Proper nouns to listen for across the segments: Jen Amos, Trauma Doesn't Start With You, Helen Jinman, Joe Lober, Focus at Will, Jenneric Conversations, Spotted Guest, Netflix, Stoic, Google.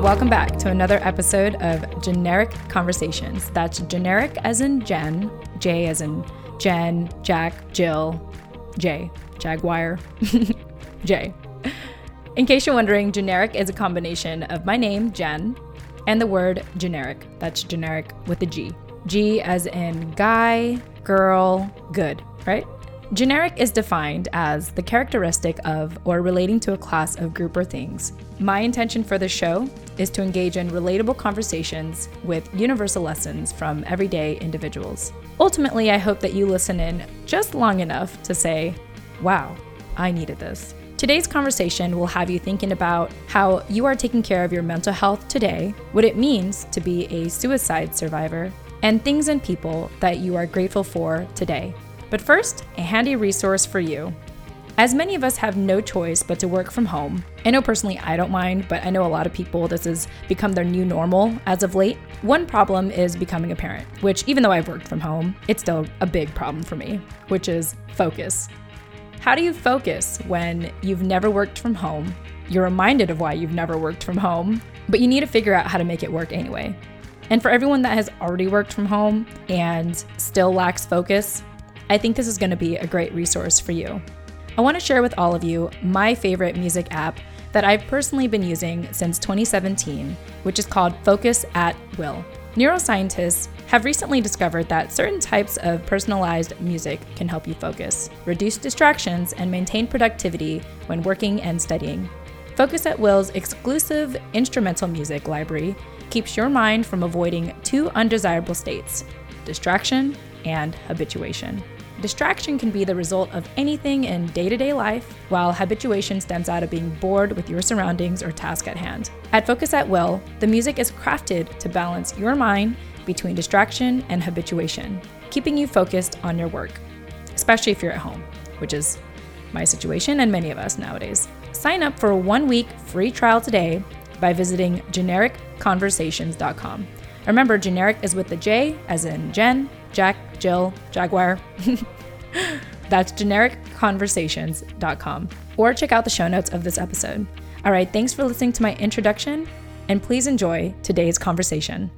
Welcome back to another episode of Jenneric Conversations. That's Jenneric as in Jen, J as in Jen, Jack, Jill, J, Jaguar, J. In case you're wondering, Jenneric is a combination of my name, Jen, and the word generic. That's generic with a G. G as in guy, girl, good, right? Generic is defined as the characteristic of or relating to a class of group or things. My intention for the show is to engage in relatable conversations with universal lessons from everyday individuals. Ultimately, I hope that you listen in just long enough to say, wow, I needed this. Today's conversation will have you thinking about how you are taking care of your mental health today, what it means to be a suicide survivor, and things and people that you are grateful for today. But first, a handy resource for you. As many of us have no choice but to work from home. I know personally I don't mind, but I know a lot of people this has become their new normal as of late. One problem is becoming a parent, which even though I've worked from home, it's still a big problem for me, which is focus. How do you focus when you've never worked from home? You're reminded of why you've never worked from home, but you need to figure out how to make it work anyway. And for everyone that has already worked from home and still lacks focus, I think this is going to be a great resource for you. I want to share with all of you my favorite music app that I've personally been using since 2017, which is called Focus at Will. Neuroscientists have recently discovered that certain types of personalized music can help you focus, reduce distractions, and maintain productivity when working and studying. Focus at Will's exclusive instrumental music library keeps your mind from avoiding two undesirable states, distraction and habituation. Distraction can be the result of anything in day-to-day life, while habituation stems out of being bored with your surroundings or task at hand. At Focus at Will, the music is crafted to balance your mind between distraction and habituation, keeping you focused on your work, especially if you're at home, which is my situation and many of us nowadays. Sign up for a 1-week free trial today by visiting genericconversations.com. Remember, generic is with the J, as in Jen, Jack, Jill, Jaguar. That's genericconversations.com. Or check out the show notes of this episode. All right, thanks for listening to my introduction, and please enjoy today's conversation.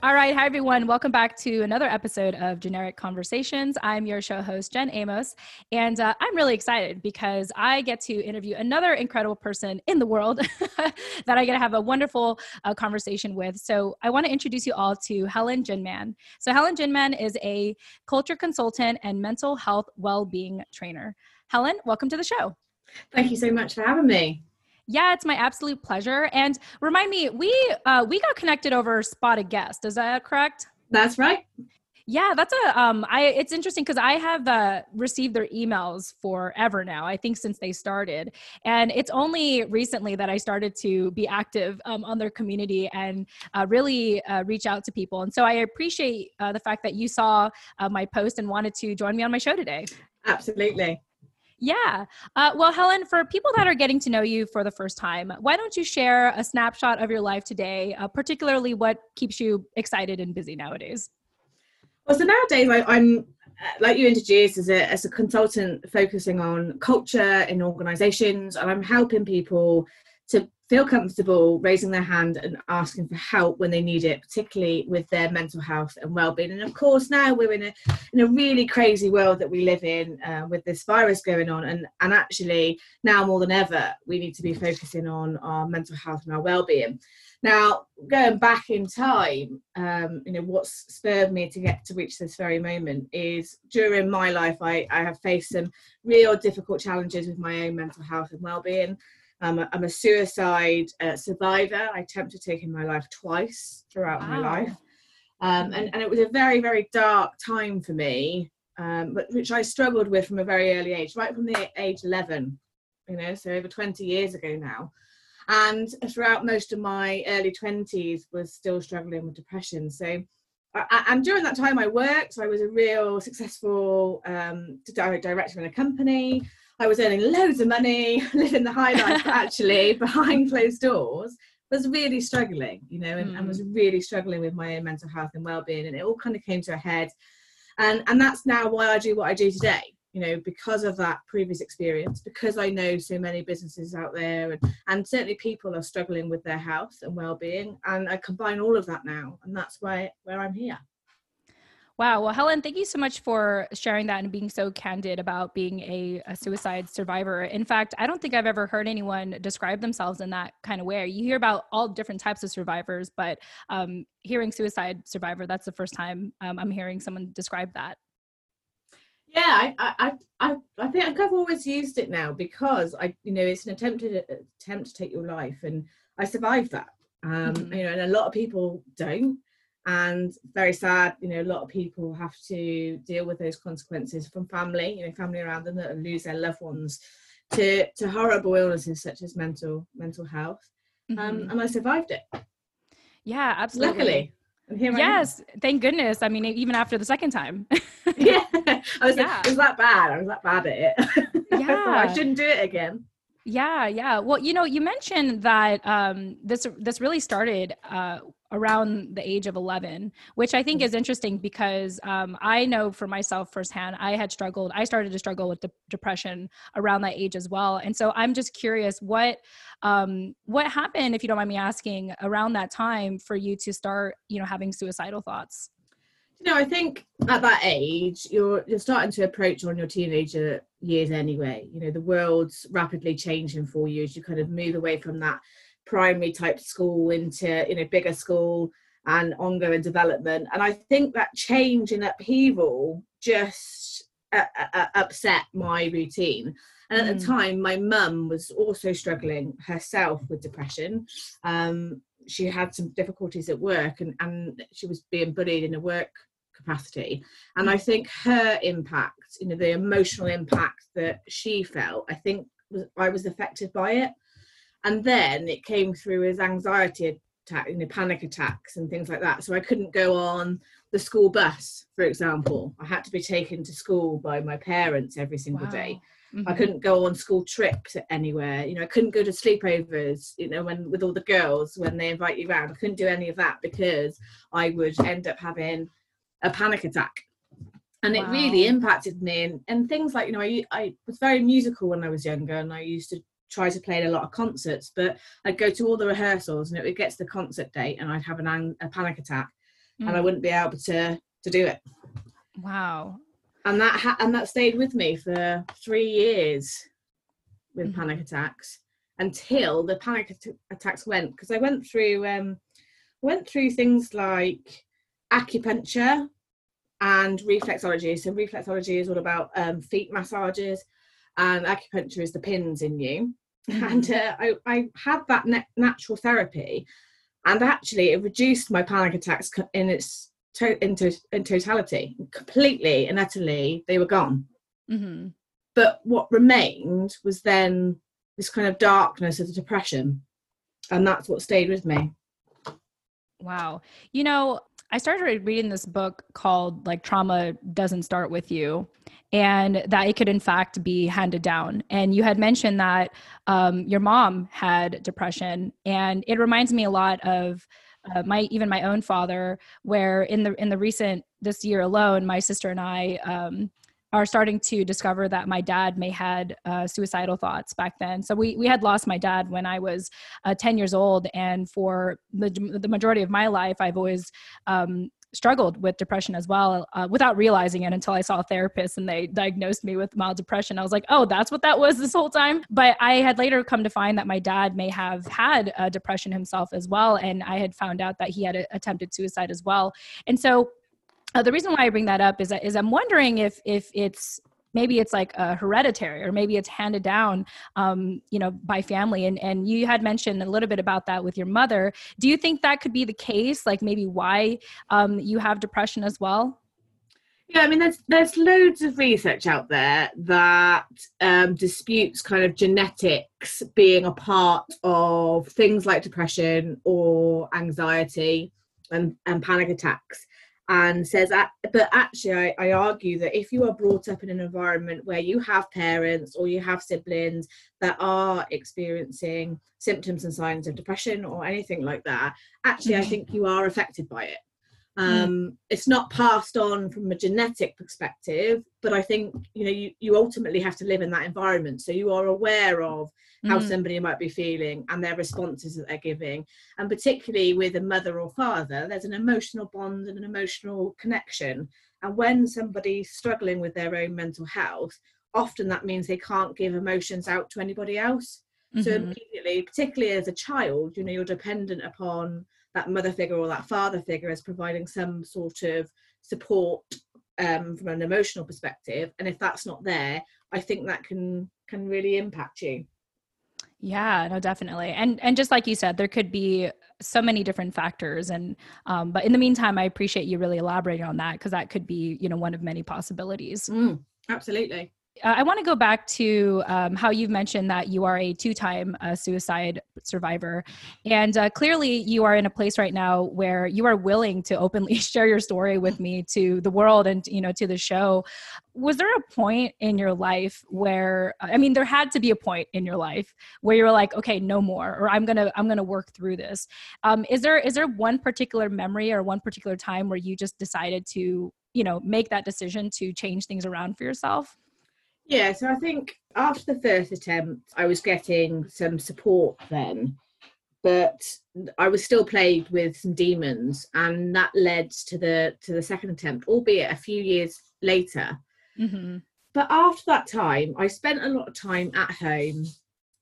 All right, hi everyone. Welcome back to another episode of Jenneric Conversations. I'm your show host, Jen Amos, and I'm really excited because I get to interview another incredible person in the world that I get to have a wonderful conversation with. So I want to introduce you all to Helen Jinman. So Helen Jinman is a culture consultant and mental health well-being trainer. Helen, welcome to the show. Thank you so much for having me. Yeah, it's my absolute pleasure. And remind me, we got connected over Spotted Guest. Is that correct? That's right. Yeah, that's it's interesting because I have received their emails forever now, I think since they started. And it's only recently that I started to be active on their community and really reach out to people. And so I appreciate the fact that you saw my post and wanted to join me on my show today. Absolutely. Yeah. Well, Helen, for people that are getting to know you for the first time, why don't you share a snapshot of your life today, particularly what keeps you excited and busy nowadays? Well, so nowadays, I'm, like you introduced, as a consultant focusing on culture in organizations, and I'm helping people to feel comfortable raising their hand and asking for help when they need it, particularly with their mental health and well-being. And of course, now we're in a really crazy world that we live in with this virus going on. And actually, now more than ever, we need to be focusing on our mental health and our well-being. Now, going back in time, what's spurred me to get to reach this very moment is during my life, I have faced some real difficult challenges with my own mental health and well-being. I'm a suicide survivor. I attempted taking my life twice throughout my life. And it was a very, very dark time for me, which I struggled with from a very early age, right from the age 11, so over 20 years ago now. And throughout most of my early 20s was still struggling with depression. So, and during that time I worked. So I was a real successful director in a company. I was earning loads of money, living the high life, but actually behind closed doors was really struggling, you know, and was really struggling with my own mental health and well-being, and it all kind of came to a head. And that's now why I do what I do today, you know, because of that previous experience, because I know so many businesses out there and certainly people are struggling with their health and well-being, and I combine all of that now, and that's where I'm here. Wow. Well, Helen, thank you so much for sharing that and being so candid about being a suicide survivor. In fact, I don't think I've ever heard anyone describe themselves in that kind of way. You hear about all different types of survivors, but hearing suicide survivor, that's the first time I'm hearing someone describe that. Yeah, I think I've always used it now because it's an attempt to take your life, and I survived that. And a lot of people don't. And very sad, you know, a lot of people have to deal with those consequences from family, you know, family around them that lose their loved ones to horrible illnesses such as mental health. And I survived it. Yeah, absolutely. Luckily. And here yes, I am. Thank goodness. I mean, even after the second time. Yeah, I was like, it was that bad. I was that bad at it. Yeah. I shouldn't do it again. Yeah. Well, you know, you mentioned that this really started around the age of 11, which I think is interesting because I know for myself firsthand, I started to struggle with depression around that age as well. And so I'm just curious what happened, if you don't mind me asking, around that time for you to start, you know, having suicidal thoughts? You know, I think at that age, you're starting to approach on your teenager years anyway. You know, the world's rapidly changing for you as you kind of move away from that primary type school into, you know, bigger school and ongoing development. And I think that change and upheaval just upset my routine. And at the time, my mum was also struggling herself with depression. She had some difficulties at work and she was being bullied in a work capacity. And I think her impact, you know, the emotional impact that she felt, I think I was affected by it. And then it came through as anxiety attack, you know, panic attacks and things like that. So I couldn't go on the school bus, for example. I had to be taken to school by my parents every single day. I couldn't go on school trips anywhere. You know, I couldn't go to sleepovers, you know, with all the girls when they invite you around. I couldn't do any of that because I would end up having a panic attack. And it really impacted me. And things like, you know, I was very musical when I was younger, and I used to try to play at a lot of concerts, but I'd go to all the rehearsals and it would get to the concert date and I'd have a panic attack and I wouldn't be able to do it. Wow. And that stayed with me for 3 years with panic attacks until the panic attacks went, because I went through things like acupuncture and reflexology. So reflexology is all about feet massages, and acupuncture is the pins in you. And I had that natural therapy, and actually it reduced my panic attacks in totality, completely and utterly. They were gone. But what remained was then this kind of darkness of the depression, and that's what stayed with me. Wow. You know, I started reading this book called like Trauma Doesn't Start With You, and that it could in fact be handed down. And you had mentioned that your mom had depression, and it reminds me a lot of my own father, where this year alone, my sister and I are starting to discover that my dad may had suicidal thoughts back then. So we had lost my dad when I was 10 years old, and for the majority of my life, I've always struggled with depression as well, without realizing it until I saw a therapist and they diagnosed me with mild depression. I was like, oh, that's what that was this whole time. But I had later come to find that my dad may have had depression himself as well. And I had found out that he had attempted suicide as well. And so the reason why I bring that up is I'm wondering if it's, maybe it's like a hereditary, or maybe it's handed down, you know, by family. And you had mentioned a little bit about that with your mother. Do you think that could be the case? Like maybe why you have depression as well? Yeah, I mean, there's loads of research out there that disputes kind of genetics being a part of things like depression or anxiety and panic attacks. and says, but actually I argue that if you are brought up in an environment where you have parents or you have siblings that are experiencing symptoms and signs of depression or anything like that, actually I think you are affected by it. It's not passed on from a genetic perspective, but I think, you know, you ultimately have to live in that environment. So you are aware of how somebody might be feeling and their responses that they're giving. And particularly with a mother or father, there's an emotional bond and an emotional connection. And when somebody's struggling with their own mental health, often that means they can't give emotions out to anybody else. So immediately, particularly as a child, you know, you're dependent upon that mother figure or that father figure as providing some sort of support from an emotional perspective. And if that's not there, I think that can really impact you. Yeah, no, definitely. And just like you said, there could be so many different factors. And, but in the meantime, I appreciate you really elaborating on that, because that could be, you know, one of many possibilities. Absolutely. I want to go back to how you've mentioned that you are a two-time suicide survivor, and clearly you are in a place right now where you are willing to openly share your story with me, to the world, and, you know, to the show. Was there a point in your life where, I mean, there had to be a point in your life where you were like, okay, no more, or I'm gonna work through this. Is there one particular memory or one particular time where you just decided to, you know, make that decision to change things around for yourself? Yeah, so I think after the first attempt, I was getting some support then, but I was still plagued with some demons, and that led to the second attempt, albeit a few years later. But after that time, I spent a lot of time at home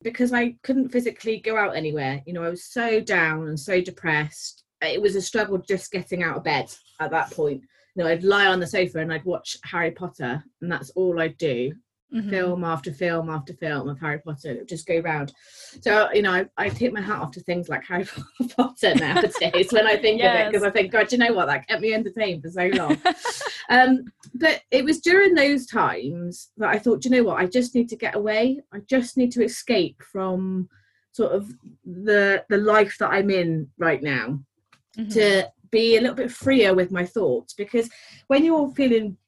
because I couldn't physically go out anywhere. You know, I was so down and so depressed. It was a struggle just getting out of bed at that point. You know, I'd lie on the sofa and I'd watch Harry Potter, and that's all I'd do. Film after film after film of Harry Potter, it would just go round. So, you know, I take my hat off to things like Harry Potter nowadays when I think of it, because I think, God, you know what, that kept me entertained for so long. But it was during those times that I thought, you know what, I just need to get away. I just need to escape from sort of the life that I'm in right now, to be a little bit freer with my thoughts. Because when you're feeling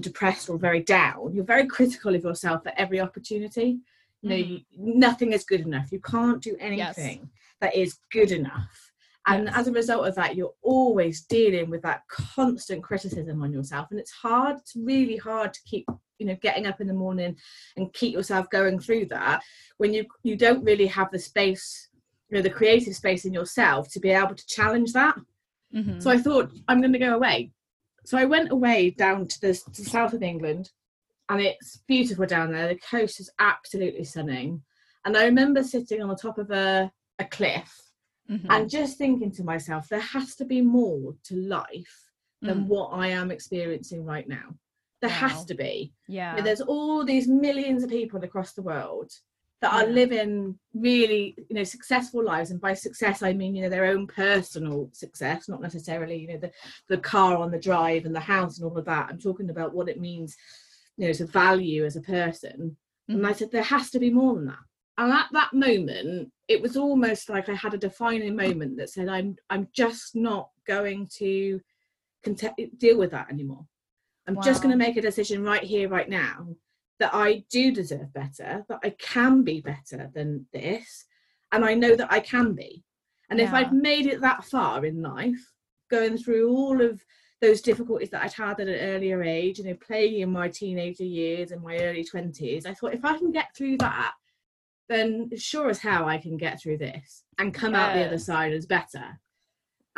depressed or very down, you're very critical of yourself at every opportunity. You know, nothing is good enough. You can't do anything that is good enough. And as a result of that, you're always dealing with that constant criticism on yourself. And it's hard, it's really hard to keep, you know, getting up in the morning and keep yourself going through that when you don't really have the space, you know, the creative space in yourself to be able to challenge that. So I thought, I'm going to go away. So I went away down to the south of England, and it's beautiful down there. The coast is absolutely stunning. And I remember sitting on the top of a cliff and just thinking to myself, there has to be more to life than what I am experiencing right now. There has to be. Yeah. You know, there's all these millions of people across the world that are living really, you know, successful lives. And by success, I mean, you know, their own personal success, not necessarily, you know, the car on the drive and the house and all of that. I'm talking about what it means, you know, to value as a person. And I said, there has to be more than that. And at that moment, it was almost like I had a defining moment that said, I'm just not going to deal with that anymore. I'm just going to make a decision right here, right now, that I do deserve better, that I can be better than this, and I know that I can be. And if I'd made it that far in life, going through all of those difficulties that I'd had at an earlier age, you know, playing in my teenager years and my early 20s, I thought, if I can get through that, then sure as hell I can get through this and come out the other side as better.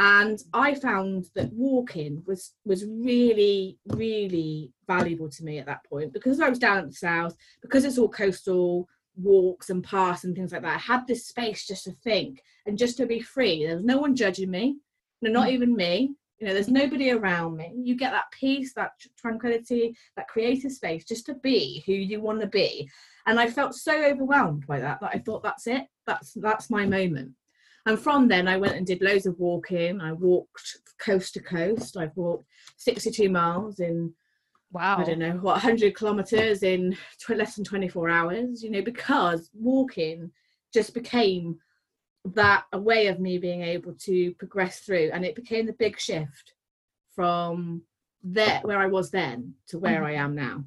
And I found that walking was really, really valuable to me at that point, because I was down at the south, because it's all coastal walks and paths and things like that. I had this space just to think and just to be free. There was no one judging me, no, not even me. You know, there's nobody around me. You get that peace, that tranquility, that creative space just to be who you want to be. And I felt so overwhelmed by that I thought, that's it. That's my moment. And from then, I went and did loads of walking. I walked coast to coast. I've walked 62 miles in, I don't know, 100 kilometres in less than 24 hours, you know, because walking just became that a way of me being able to progress through. And it became the big shift from there, where I was then, to where I am now.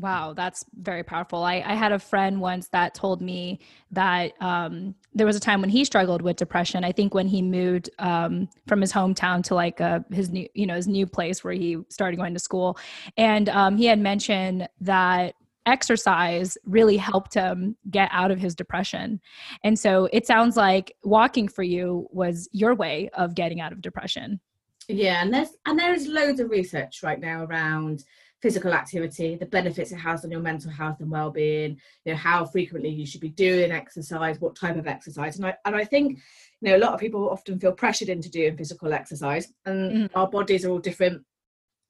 Wow, that's very powerful. I had a friend once that told me that there was a time when he struggled with depression. I think when he moved from his hometown to like his new place where he started going to school, and he had mentioned that exercise really helped him get out of his depression. And so it sounds like walking for you was your way of getting out of depression. Yeah, and there is loads of research right now around physical activity, the benefits it has on your mental health and well-being, you know, how frequently you should be doing exercise, what type of exercise. And I think, you know, a lot of people often feel pressured into doing physical exercise, and our bodies are all different.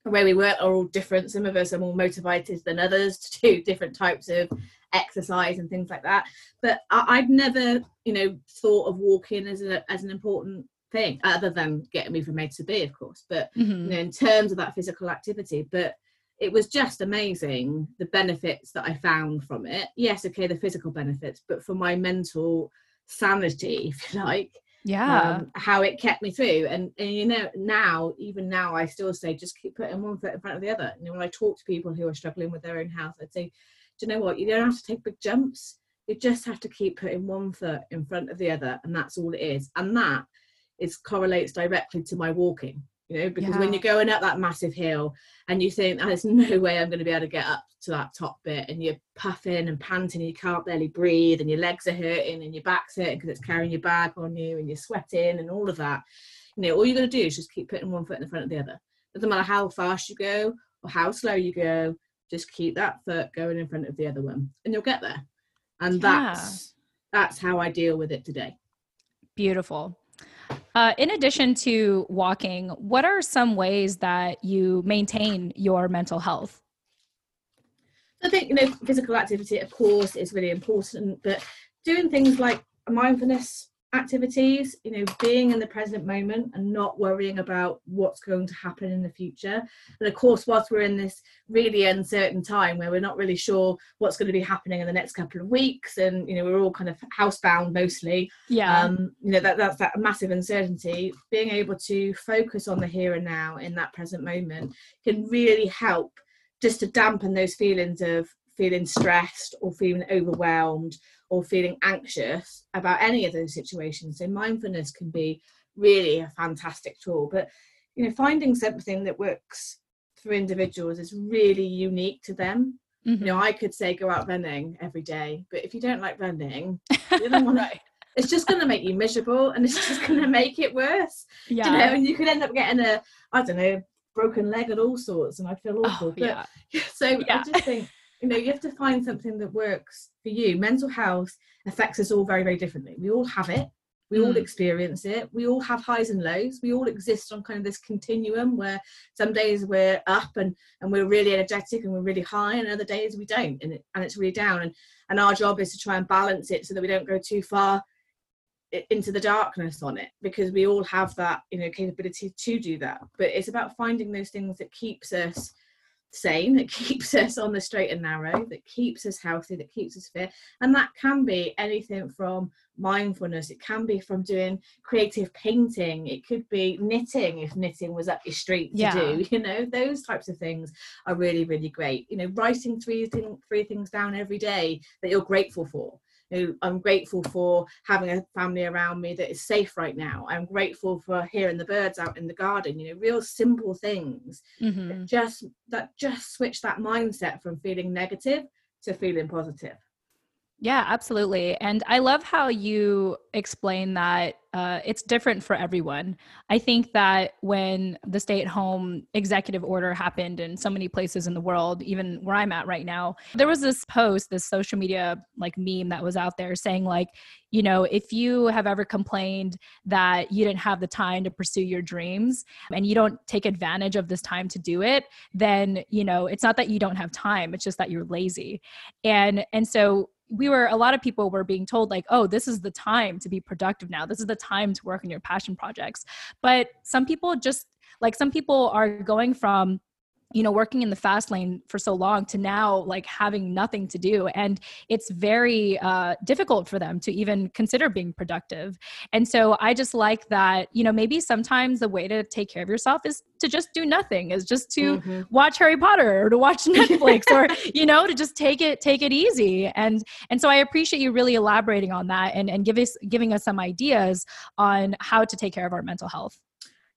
The way we work are all different. Some of us are more motivated than others to do different types of exercise and things like that. But I'd never, you know, thought of walking as an important thing, other than getting me from A to B, of course. But you know, in terms of that physical activity, but it was just amazing, the benefits that I found from it. Yes, okay, the physical benefits, but for my mental sanity, if you like. Yeah, how it kept me through, and you know, now I still say just keep putting one foot in front of the other. You know, when I talk to people who are struggling with their own health, I'd say, do you know what, you don't have to take big jumps, you just have to keep putting one foot in front of the other, and that's all it is. And that is correlates directly to my walking, you know, because when you're going up that massive hill and you think, oh, there's no way I'm going to be able to get up to that top bit, and you're puffing and panting and you can't barely breathe and your legs are hurting and your back's hurting because it's carrying your bag on you and you're sweating and all of that, you know, all you're going to do is just keep putting one foot in front of the other. Doesn't matter how fast you go or how slow you go, just keep that foot going in front of the other one and you'll get there. And that's how I deal with it today. Beautiful. In addition to walking, what are some ways that you maintain your mental health? I think, you know, physical activity, of course, is really important, but doing things like mindfulness activities, you know, being in the present moment and not worrying about what's going to happen in the future. And of course, whilst we're in this really uncertain time where we're not really sure what's going to be happening in the next couple of weeks, and, you know, we're all kind of housebound mostly. Yeah. You know, that's that massive uncertainty. Being able to focus on the here and now in that present moment can really help just to dampen those feelings of feeling stressed or feeling overwhelmed or feeling anxious about any of those situations. So mindfulness can be really a fantastic tool, but, you know, finding something that works for individuals is really unique to them. You know, I could say go out running every day, but if you don't like running, you don't want to. It's just going to make you miserable, and it's just going to make it worse. Yeah. You know, and you could end up getting a, I don't know, broken leg and all sorts, and I feel awful. I just think, you know, you have to find something that works for you. Mental health affects us all very, very differently. We all have it. We all experience it. We all have highs and lows. We all exist on kind of this continuum where some days we're up and we're really energetic and we're really high, and other days we don't, and it's really down. And our job is to try and balance it so that we don't go too far into the darkness on it, because we all have that, you know, capability to do that. But it's about finding those things that keeps us sane, that keeps us on the straight and narrow, that keeps us healthy, that keeps us fit. And that can be anything from mindfulness, it can be from doing creative painting, it could be knitting if knitting was up your street to do, you know, those types of things are really, really great. You know, writing three things down every day that you're grateful for. I'm grateful for having a family around me that is safe right now. I'm grateful for hearing the birds out in the garden, you know, real simple things that just switch that mindset from feeling negative to feeling positive. Yeah, absolutely. And I love how you explain that it's different for everyone. I think that when the stay-at-home executive order happened in so many places in the world, even where I'm at right now, there was this post, this social media like meme that was out there saying like, you know, if you have ever complained that you didn't have the time to pursue your dreams and you don't take advantage of this time to do it, then, you know, it's not that you don't have time, it's just that you're lazy. And so a lot of people were being told like, oh, this is the time to be productive now. This is the time to work on your passion projects. But some people are going from you know, working in the fast lane for so long to now like having nothing to do. And it's very difficult for them to even consider being productive. And so I just like that, you know, maybe sometimes the way to take care of yourself is to just do nothing, is just to watch Harry Potter or to watch Netflix or, you know, to just take it easy. And so I appreciate you really elaborating on that and giving us some ideas on how to take care of our mental health.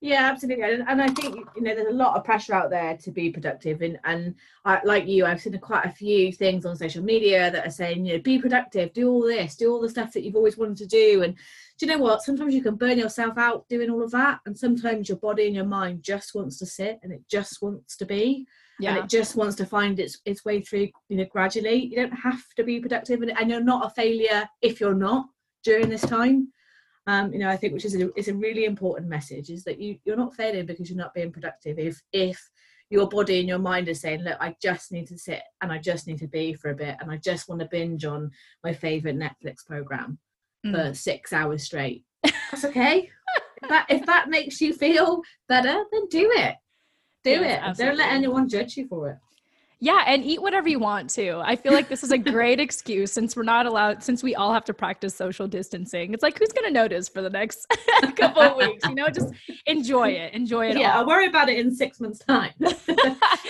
Yeah, absolutely. And I think, you know, there's a lot of pressure out there to be productive. And I, like you, I've seen quite a few things on social media that are saying, you know, be productive, do all this, do all the stuff that you've always wanted to do. And do you know what? Sometimes you can burn yourself out doing all of that. And sometimes your body and your mind just wants to sit and it just wants to be. Yeah. And it just wants to find its way through, you know, gradually. You don't have to be productive. And you're not a failure if you're not during this time. You know, I think which is a really important message is that you're not failing because you're not being productive. If your body and your mind are saying, look, I just need to sit and I just need to be for a bit and I just want to binge on my favourite Netflix programme for 6 hours straight. That's okay. If that makes you feel better, then do it. Absolutely. Don't let anyone judge you for it. Yeah. And eat whatever you want to. I feel like this is a great excuse since we're not allowed, since we all have to practice social distancing. It's like, who's going to notice for the next couple of weeks, you know, just enjoy it. Yeah. All. I'll worry about it in 6 months' time.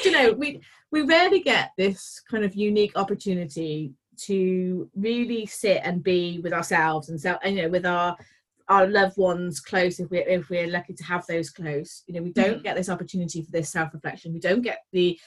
You know, we rarely get this kind of unique opportunity to really sit and be with ourselves and so, and, you know, with our loved ones close, if we're lucky to have those close, you know, we don't get this opportunity for this self-reflection. We don't get the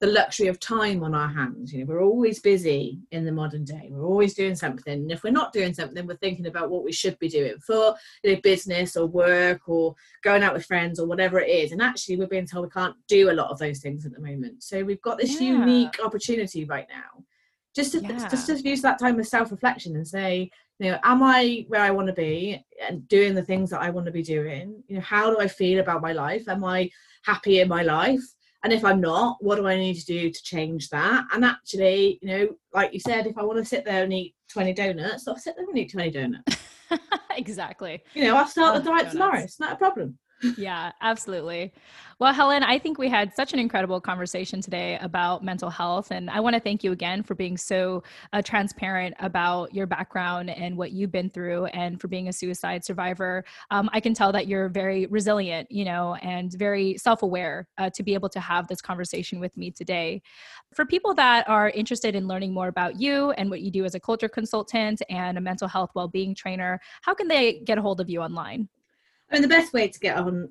luxury of time on our hands. You know, we're always busy in the modern day. We're always doing something. And if we're not doing something, we're thinking about what we should be doing for, you know, business or work or going out with friends or whatever it is. And actually we're being told we can't do a lot of those things at the moment. So we've got this unique opportunity right now just to use that time as self-reflection and say, you know, am I where I want to be and doing the things that I want to be doing? You know, how do I feel about my life? Am I happy in my life? And if I'm not, what do I need to do to change that? And actually, you know, like you said, if I want to sit there and eat 20 donuts, I'll sit there and eat 20 donuts. Exactly. You know, I'll start the diet tomorrow. It's not a problem. Yeah, absolutely. Well, Helen, I think we had such an incredible conversation today about mental health. And I want to thank you again for being so transparent about your background and what you've been through and for being a suicide survivor. I can tell that you're very resilient, you know, and very self-aware to be able to have this conversation with me today. For people that are interested in learning more about you and what you do as a culture consultant and a mental health well-being trainer, how can they get a hold of you online? I mean, the best way to get on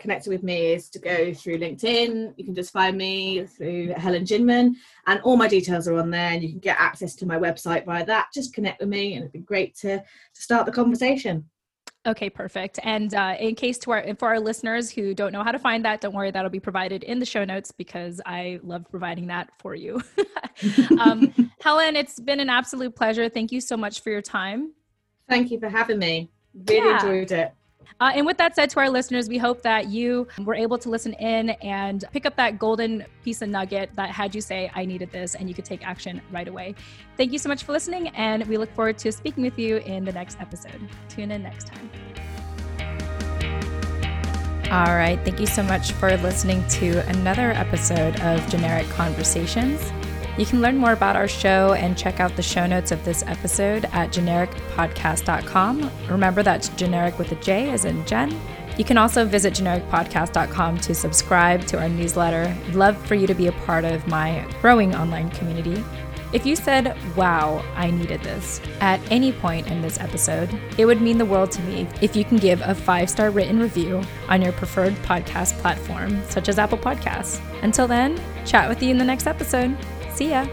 connected with me is to go through LinkedIn. You can just find me through Helen Jinman, and all my details are on there, and you can get access to my website via that. Just connect with me and it'd be great to start the conversation. Okay, perfect. And in case for our listeners who don't know how to find that, don't worry, that'll be provided in the show notes because I love providing that for you. Helen, it's been an absolute pleasure. Thank you so much for your time. Thank you for having me. Really enjoyed it. And with that said, to our listeners, we hope that you were able to listen in and pick up that golden piece of nugget that had you say, I needed this, and you could take action right away. Thank you so much for listening, and we look forward to speaking with you in the next episode. Tune in next time. All right. Thank you so much for listening to another episode of Jenneric Conversations. You can learn more about our show and check out the show notes of this episode at genericpodcast.com. Remember, that's generic with a J as in Jen. You can also visit genericpodcast.com to subscribe to our newsletter. I'd love for you to be a part of my growing online community. If you said, wow, I needed this at any point in this episode, it would mean the world to me if you can give a 5-star written review on your preferred podcast platform, such as Apple Podcasts. Until then, chat with you in the next episode. See ya.